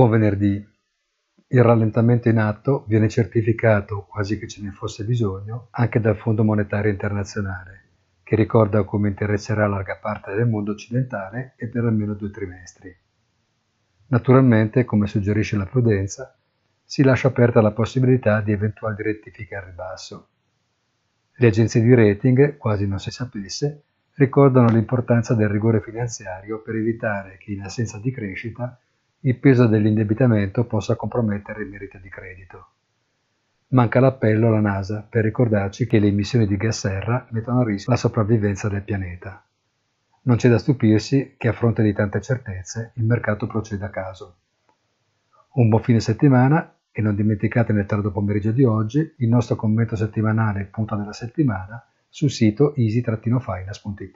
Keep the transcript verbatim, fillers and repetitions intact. Buon venerdì. Il rallentamento in atto viene certificato, quasi che ce ne fosse bisogno, anche dal Fondo Monetario Internazionale, che ricorda come interesserà larga parte del mondo occidentale e per almeno due trimestri. Naturalmente, come suggerisce la prudenza, si lascia aperta la possibilità di eventuali rettifiche al ribasso. Le agenzie di rating, quasi non si sapesse, ricordano l'importanza del rigore finanziario per evitare che, in assenza di crescita, il peso dell'indebitamento possa compromettere il merito di credito. Manca l'appello alla NASA per ricordarci che le emissioni di gas serra mettono a rischio la sopravvivenza del pianeta. Non c'è da stupirsi che a fronte di tante certezze il mercato proceda a caso. Un buon fine settimana e non dimenticate nel tardo pomeriggio di oggi il nostro commento settimanale Punta della Settimana sul sito easy finance punto it.